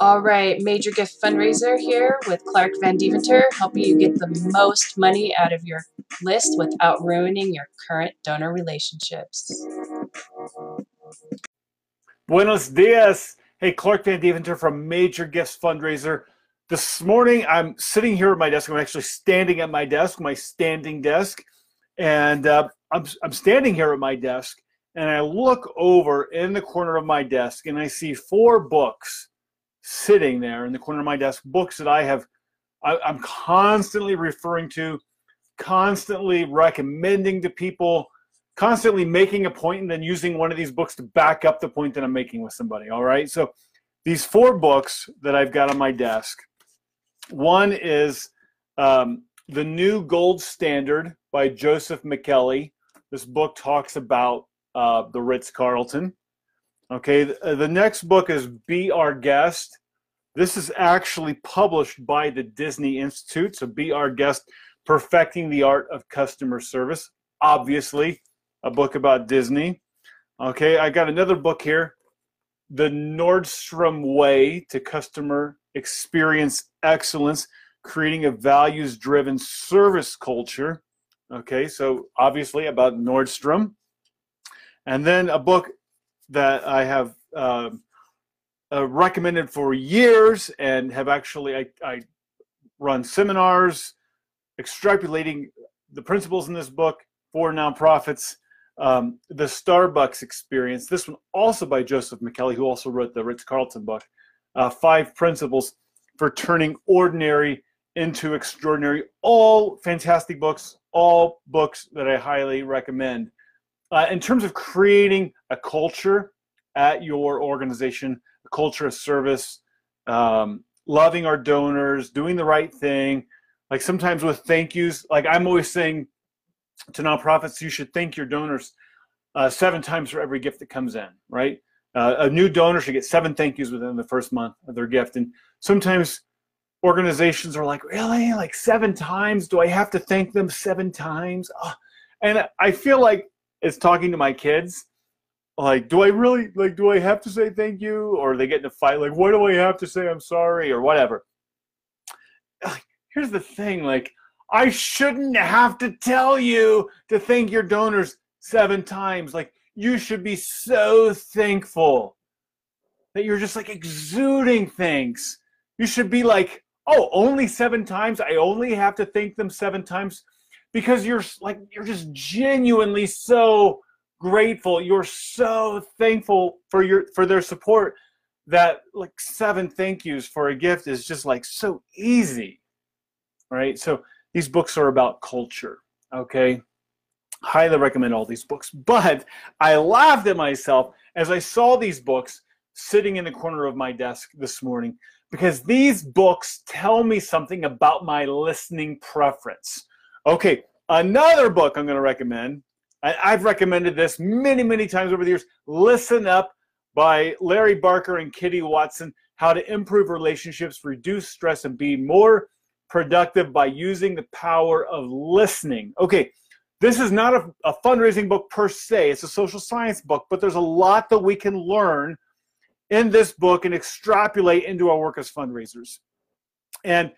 All right, Major Gift Fundraiser here with Clark Van Deventer, helping you get the most money out of your list without ruining your current donor relationships. Buenos dias. Hey, Clark Van Deventer from Major Gifts Fundraiser. This morning, I'm sitting here at my desk. I'm actually standing at my desk, my standing desk. And I'm standing here at my desk, and I look over in the corner of my desk, and I see four books sitting there in the corner of my desk, books that I'm constantly referring to, constantly recommending to people, constantly making a point and then using one of these books to back up the point that I'm making with somebody, all right? So these four books that I've got on my desk, one is The New Gold Standard by Joseph McKelly. This book talks about the Ritz-Carlton. Okay, the next book is Be Our Guest. This is actually published by the Disney Institute, so Be Our Guest, Perfecting the Art of Customer Service, obviously a book about Disney. Okay, I got another book here, The Nordstrom Way to Customer Experience Excellence, Creating a Values-Driven Service Culture. Okay, so obviously about Nordstrom. And then a book that I have recommended for years and have actually, I run seminars extrapolating the principles in this book for nonprofits, The Starbucks Experience. This one also by Joseph McKelly, who also wrote the Ritz-Carlton book, 5 Principles for Turning Ordinary into Extraordinary. All fantastic books, all books that I highly recommend. In terms of creating a culture at your organization, a culture of service, loving our donors, doing the right thing, like sometimes with thank yous, like I'm always saying to nonprofits, you should thank your donors 7 times for every gift that comes in, right? A new donor should get 7 thank yous within the first month of their gift. And sometimes organizations are like, really? Like 7 times? Do I have to thank them 7 times? Oh. And I feel like, it's talking to my kids, like, do I really, like, do I have to say thank you? Or they get in a fight, like, why do I have to say I'm sorry or whatever? Like, here's the thing, like, I shouldn't have to tell you to thank your donors 7 times. Like, you should be so thankful that you're just, like, exuding thanks. You should be like, oh, only 7 times? I only have to thank them 7 times? Because you're like, you're just genuinely so grateful. You're so thankful for their support that like 7 thank yous for a gift is just like so easy, right? So these books are about culture, okay? Highly recommend all these books. But I laughed at myself as I saw these books sitting in the corner of my desk this morning because these books tell me something about my listening preference. Okay, another book I'm going to recommend, and I've recommended this many, many times over the years, Listen Up by Larry Barker and Kitty Watson, How to Improve Relationships, Reduce Stress, and Be More Productive by Using the Power of Listening. Okay, this is not a fundraising book per se. It's a social science book, but there's a lot that we can learn in this book and extrapolate into our work as fundraisers. And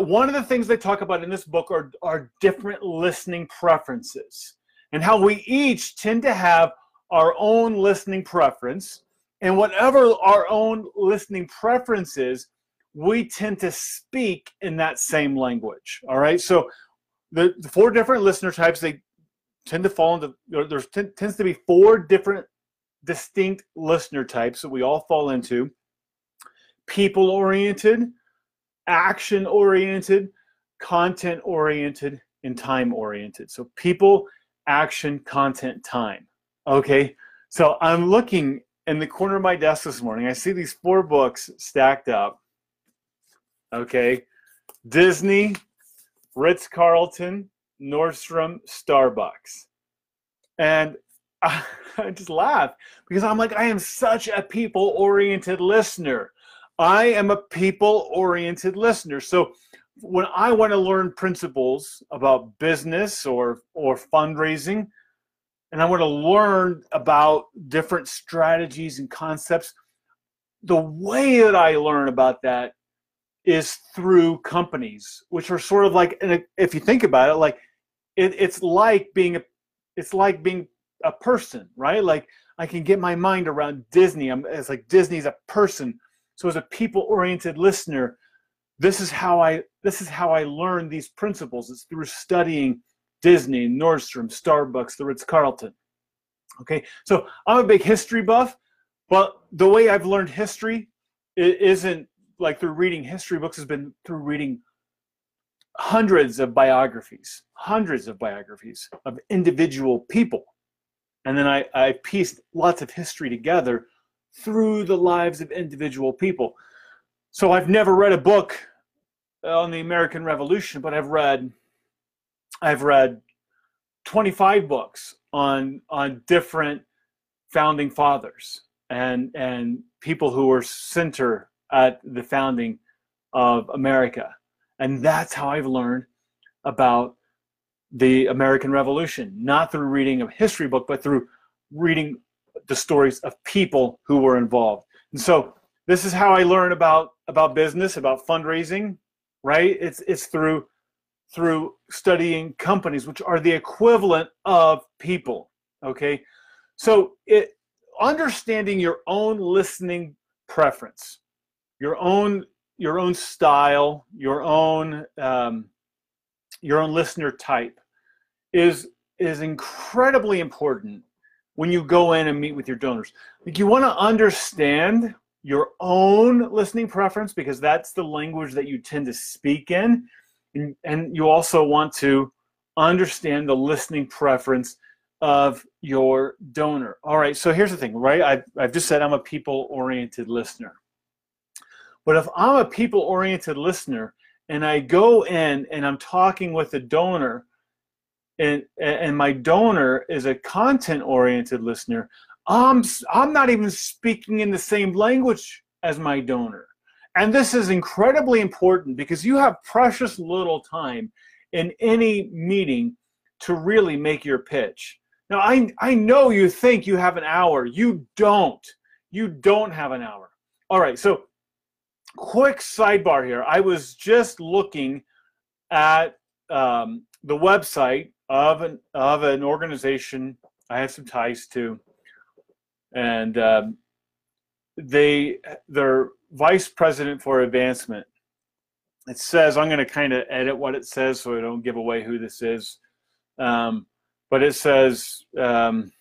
one of the things they talk about in this book are different listening preferences and how we each tend to have our own listening preference. And whatever our own listening preference is, we tend to speak in that same language, all right? So the 4 different listener types, they tend to fall into, tends to be 4 different distinct listener types that we all fall into. People-oriented, action-oriented, content-oriented, and time-oriented. So people, action, content, time. Okay, so I'm looking in the corner of my desk this morning. I see these 4 books stacked up. Okay, Disney, Ritz-Carlton, Nordstrom, Starbucks. And I just laugh because I'm like, I am such a people-oriented listener. I am a people-oriented listener. So when I want to learn principles about business or fundraising, and I want to learn about different strategies and concepts, the way that I learn about that is through companies, which are sort of like, and if you think about it, like it's like being a person, right? Like I can get my mind around Disney. It's like Disney's a person. So as a people-oriented listener, this is how I learn these principles. It's through studying Disney, Nordstrom, Starbucks, the Ritz-Carlton. Okay, so I'm a big history buff, but the way I've learned history isn't like through reading history books. Has been through reading hundreds of biographies of individual people. And then I pieced lots of history together through the lives of individual people. So I've never read a book on the American Revolution, but I've read 25 books on different founding fathers and people who were center at the founding of America. And that's how I've learned about the American Revolution, not through reading a history book, but through reading the stories of people who were involved. And so this is how I learn about business, about fundraising, right? It's through studying companies, which are the equivalent of people, okay? So understanding your own listening preference, your own style, your own listener type is incredibly important when you go in and meet with your donors. Like, you want to understand your own listening preference, because that's the language that you tend to speak in. And you also want to understand the listening preference of your donor. All right, so here's the thing, right? I've just said I'm a people-oriented listener. But if I'm a people-oriented listener and I go in and I'm talking with a donor, and my donor is a content-oriented listener, I'm not even speaking in the same language as my donor. And this is incredibly important, because you have precious little time in any meeting to really make your pitch. Now, I know you think you have an hour. You don't. You don't have an hour. All right, so quick sidebar here. I was just looking at the website of an organization I have some ties to, and their vice president for advancement. It says, I'm going to kind of edit what it says so I don't give away who this is, but it says, Bob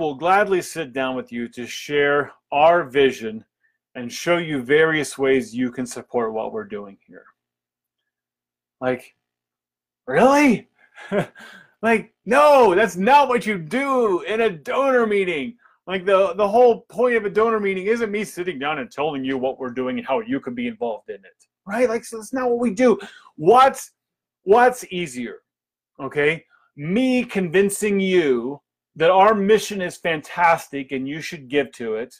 will gladly sit down with you to share our vision and show you various ways you can support what we're doing here. Like, really? Like, no, that's not what you do in a donor meeting. Like, the whole point of a donor meeting isn't me sitting down and telling you what we're doing and how you can be involved in it, right? Like, so that's not what we do. What's easier, okay? Me convincing you that our mission is fantastic and you should give to it,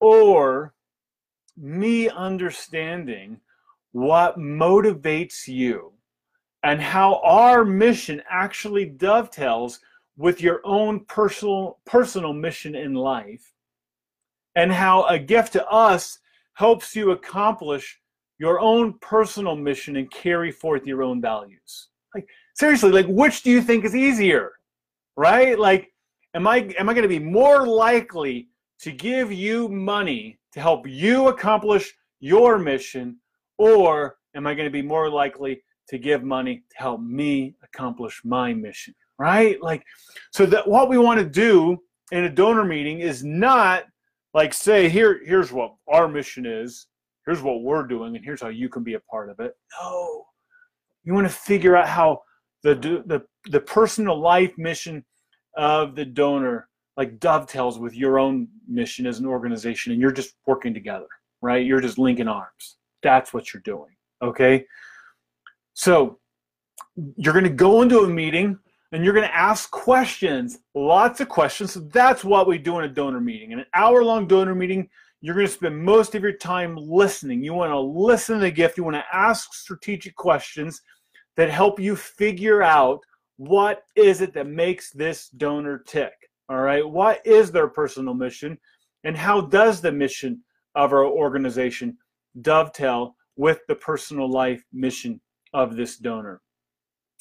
or me understanding what motivates you and how our mission actually dovetails with your own personal mission in life, and how a gift to us helps you accomplish your own personal mission and carry forth your own values. Like, seriously, like, which do you think is easier, right? Like, am I going to be more likely to give you money to help you accomplish your mission, or am I going to be more likely to give money to help me accomplish my mission, right? Like, so that what we want to do in a donor meeting is not like say, here's what our mission is, here's what we're doing, and here's how you can be a part of it. No, you want to figure out how the personal life mission of the donor like dovetails with your own mission as an organization, and you're just working together, right? You're just linking arms. That's what you're doing, okay? So you're gonna go into a meeting and you're gonna ask questions, lots of questions. So that's what we do in a donor meeting. In an hour-long donor meeting, you're gonna spend most of your time listening. You wanna listen to the gift, you wanna ask strategic questions that help you figure out what is it that makes this donor tick. All right, what is their personal mission, And how does the mission of our organization dovetail with the personal life mission of this donor?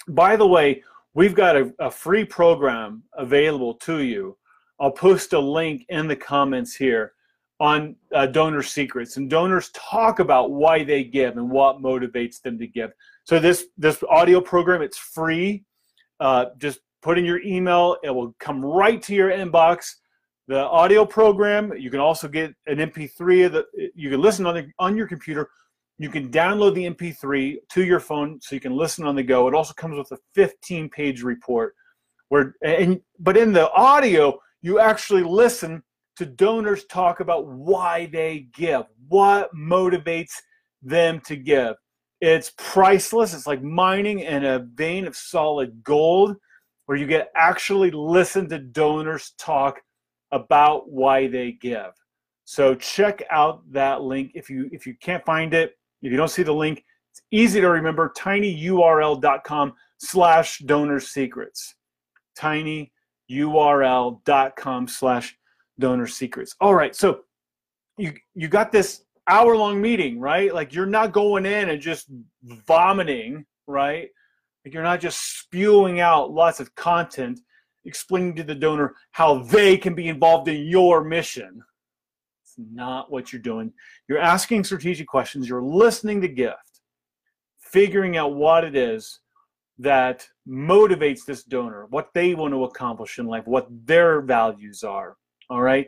By the way, we've got a free program available to you. I'll post a link in the comments here on donor secrets, and donors talk about why they give and what motivates them to give. So this audio program, it's free. Just put in your email, it will come right to your inbox. The audio program, you can also get an MP3 of you can listen on your computer. You can download the MP3 to your phone so you can listen on the go. It also comes with a 15-page report but in the audio, you actually listen to donors talk about why they give, what motivates them to give. It's priceless. It's like mining in a vein of solid gold, where you get actually listen to donors talk about why they give. So check out that link. If you can't find it, if you don't see the link, it's easy to remember, tinyurl.com/donorsecrets. tinyurl.com/donorsecrets. All right, so you got this hour-long meeting, right? Like, you're not going in and just vomiting, right? Like, you're not just spewing out lots of content explaining to the donor how they can be involved in your mission. It's not what you're doing. You're asking strategic questions. You're listening to gift, figuring out what it is that motivates this donor, what they want to accomplish in life, what their values are. All right.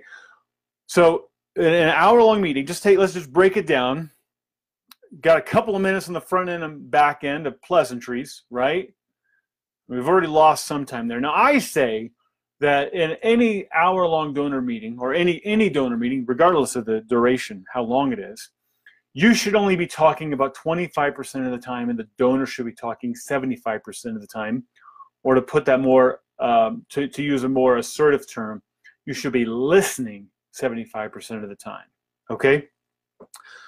So in an hour-long meeting, let's just break it down. Got a couple of minutes on the front end and back end of pleasantries, right? We've already lost some time there. Now, I say that in any hour-long donor meeting, or any donor meeting, regardless of the duration, how long it is, you should only be talking about 25% of the time, and the donor should be talking 75% of the time. Or to put that more, to use a more assertive term, you should be listening 75% of the time, okay?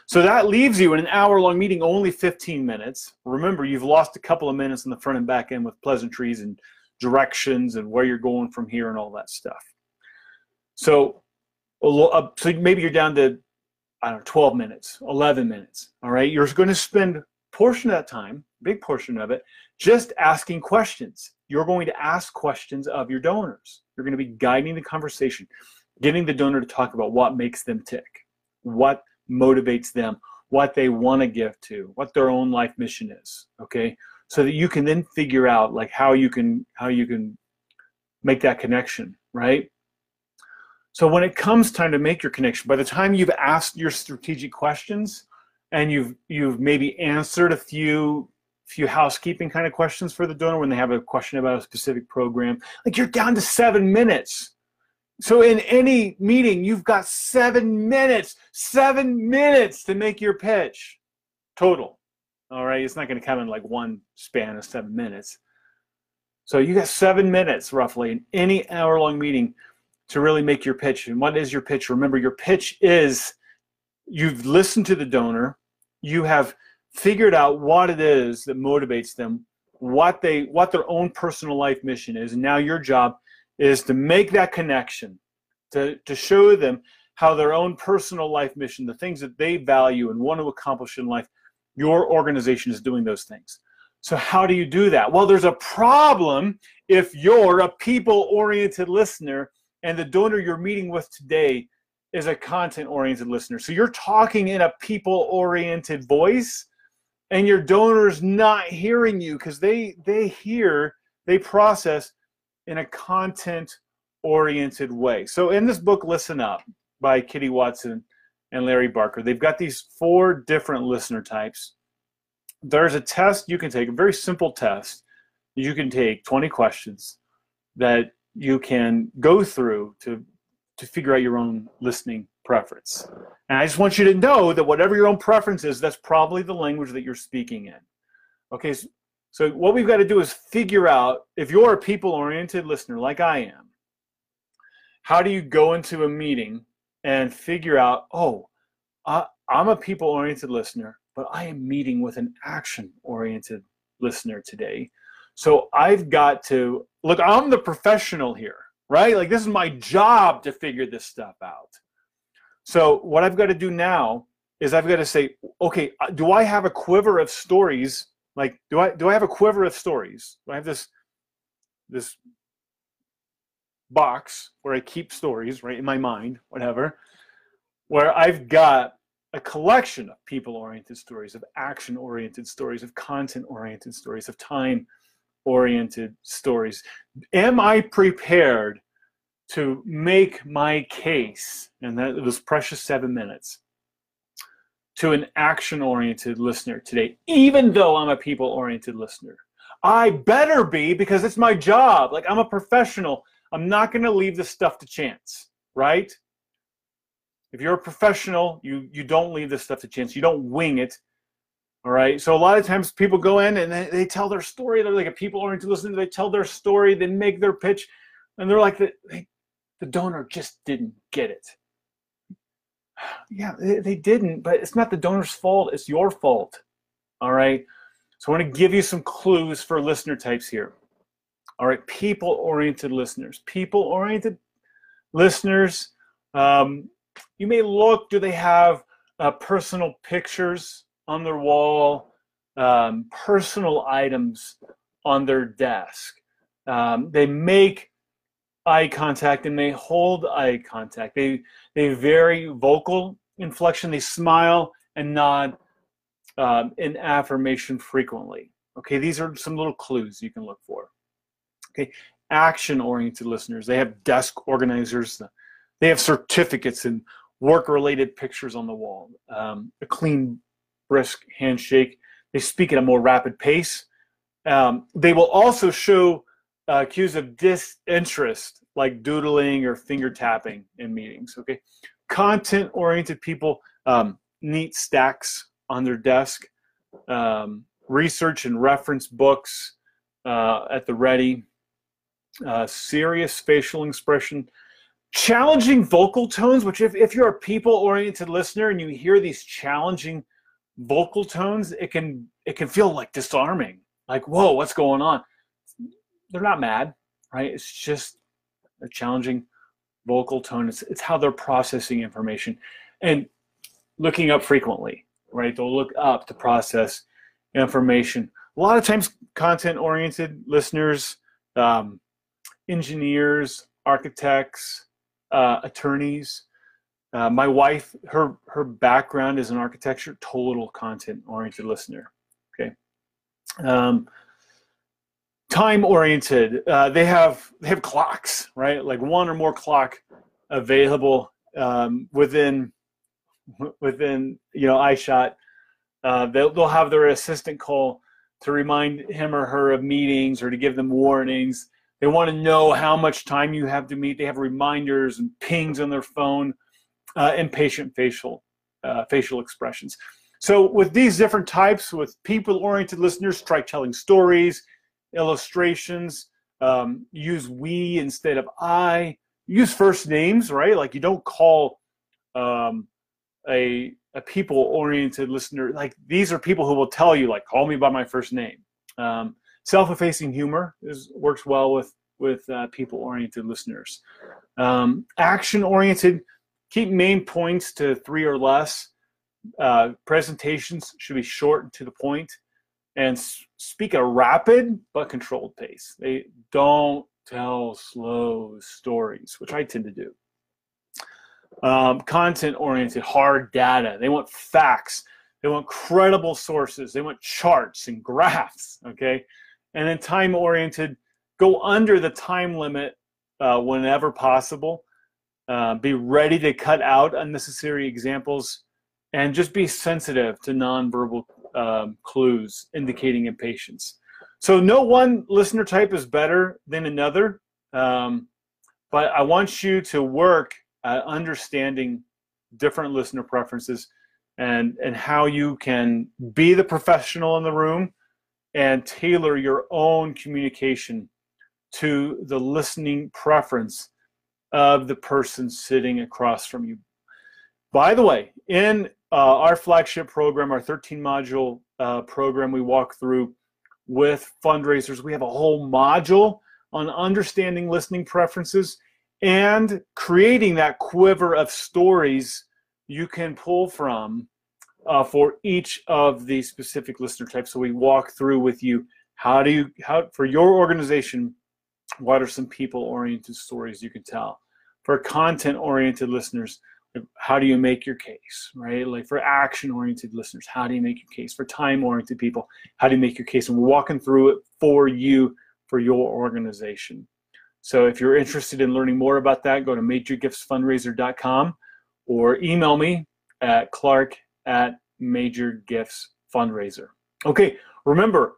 So that leaves you in an hour-long meeting, only 15 minutes. Remember, you've lost a couple of minutes in the front and back end with pleasantries and directions and where you're going from here and all that stuff. So maybe you're down to, I don't know, 12 minutes, 11 minutes, all right? You're going to spend a portion of that time, a big portion of it, just asking questions. You're going to ask questions of your donors. You're going to be guiding the conversation, getting the donor to talk about what makes them tick, what motivates them, what they want to give to, what their own life mission is, okay? So that you can then figure out like how you can make that connection, right? So when it comes time to make your connection, by the time you've asked your strategic questions and you've maybe answered a few housekeeping kind of questions for the donor when they have a question about a specific program, like, you're down to 7 minutes. So in any meeting, you've got 7 minutes, 7 minutes to make your pitch total, all right? It's not going to come in like one span of 7 minutes. So you got 7 minutes roughly in any hour-long meeting to really make your pitch. And what is your pitch? Remember, your pitch is you've listened to the donor, you have figured out what it is that motivates them, what their own personal life mission is, and now your job is to make that connection, to show them how their own personal life mission, the things that they value and want to accomplish in life, your organization is doing those things. So how do you do that? Well, there's a problem if you're a people-oriented listener and the donor you're meeting with today is a content-oriented listener. So you're talking in a people-oriented voice and your donor's not hearing you because they process in a content-oriented way. So in this book, Listen Up, by Kitty Watson and Larry Barker, they've got these 4 different listener types. There's a test you can take, a very simple test. You can take 20 questions that you can go through to figure out your own listening preference. And I just want you to know that whatever your own preference is, that's probably the language that you're speaking in. Okay, so what we've got to do is figure out, if you're a people-oriented listener like I am, how do you go into a meeting and figure out, oh, I'm a people-oriented listener, but I am meeting with an action-oriented listener today. So I've got to, look, I'm the professional here, right? Like, this is my job to figure this stuff out. So what I've got to do now is I've got to say, okay, do I have a quiver of stories? Like, do I have a quiver of stories? Do I have this box where I keep stories, right, in my mind, whatever, where I've got a collection of people-oriented stories, of action-oriented stories, of content-oriented stories, of time-oriented stories. Am I prepared to make my case, and that it was precious 7 minutes, to an action-oriented listener today, even though I'm a people-oriented listener? I better be, because it's my job. Like, I'm a professional. I'm not going to leave this stuff to chance, right? If you're a professional, you don't leave this stuff to chance. You don't wing it, all right? So a lot of times people go in and they tell their story. They're like a people-oriented listener. They tell their story. They make their pitch, and they're like, the donor just didn't get it. Yeah, they didn't, but it's not the donor's fault. It's your fault, all right? So I want to give you some clues for listener types here. All right, people-oriented listeners. People-oriented listeners, you may look, do they have personal pictures on their wall, personal items on their desk? They make eye contact and they hold eye contact. They vary vocal inflection. They smile and nod in affirmation frequently. Okay, these are some little clues you can look for. Okay, action-oriented listeners. They have desk organizers. They have certificates and work-related pictures on the wall. A clean, brisk handshake. They speak at a more rapid pace. They will also show cues of disinterest, like doodling or finger tapping in meetings. Okay, content-oriented people, neat stacks on their desk, research and reference books at the ready, serious facial expression, challenging vocal tones, which if you're a people-oriented listener and you hear these challenging vocal tones, it can feel like disarming, like, whoa, what's going on? They're not mad, right? It's just a challenging vocal tone. It's how they're processing information. And looking up frequently, right? They'll look up to process information. A lot of times, content-oriented listeners, engineers, architects, attorneys. My wife, her background is in architecture, total content-oriented listener, okay? Time-oriented, they have clocks, right? Like one or more clock available within eye shot. They'll have their assistant call to remind him or her of meetings or to give them warnings. They want to know how much time you have to meet. They have reminders and pings on their phone, and patient facial expressions. So with these different types, with people-oriented listeners, try telling stories, illustrations, use we instead of I, use first names, right? Like, you don't call a people-oriented listener. Like, these are people who will tell you, like, call me by my first name. Self-effacing humor works well with people-oriented listeners. Action-oriented, keep main points to 3 or less. Presentations should be short and to the point, and speak at a rapid but controlled pace. They don't tell slow stories, which I tend to do. Content-oriented, hard data. They want facts. They want credible sources. They want charts and graphs, okay? And then time-oriented, go under the time limit whenever possible. Be ready to cut out unnecessary examples, and just be sensitive to nonverbal clues indicating impatience. So no one listener type is better than another, but I want you to work at understanding different listener preferences and how you can be the professional in the room and tailor your own communication to the listening preference of the person sitting across from you. By the way, in our flagship program, our 13-module program we walk through with fundraisers, we have a whole module on understanding listening preferences and creating that quiver of stories you can pull from for each of the specific listener types. So we walk through with you, how for your organization, what are some people-oriented stories you can tell? For content-oriented listeners, how do you make your case, right? Like for action-oriented listeners, how do you make your case? For time-oriented people, how do you make your case? And we're walking through it for you, for your organization. So if you're interested in learning more about that, go to majorgiftsfundraiser.com or email me at clark@majorgiftsfundraiser. Okay, remember,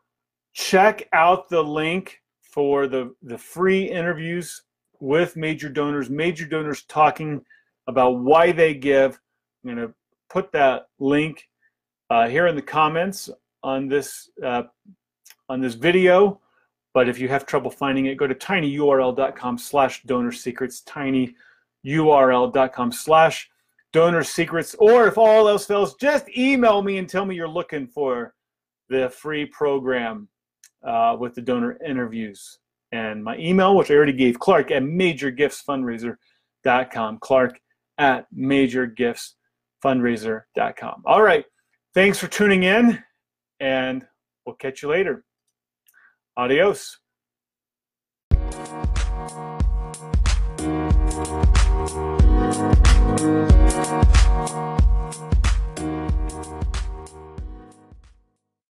check out the link for the free interviews with major donors talking about why they give. I'm going to put that link here in the comments on this video. But if you have trouble finding it, go to tinyurl.com/donorsecrets, tinyurl.com/donorsecrets. Or if all else fails, just email me and tell me you're looking for the free program with the donor interviews. And my email, which I already gave, clark@majorgiftsfundraiser.com, clark@majorgiftsfundraiser.com. All right, thanks for tuning in, and we'll catch you later. Adios.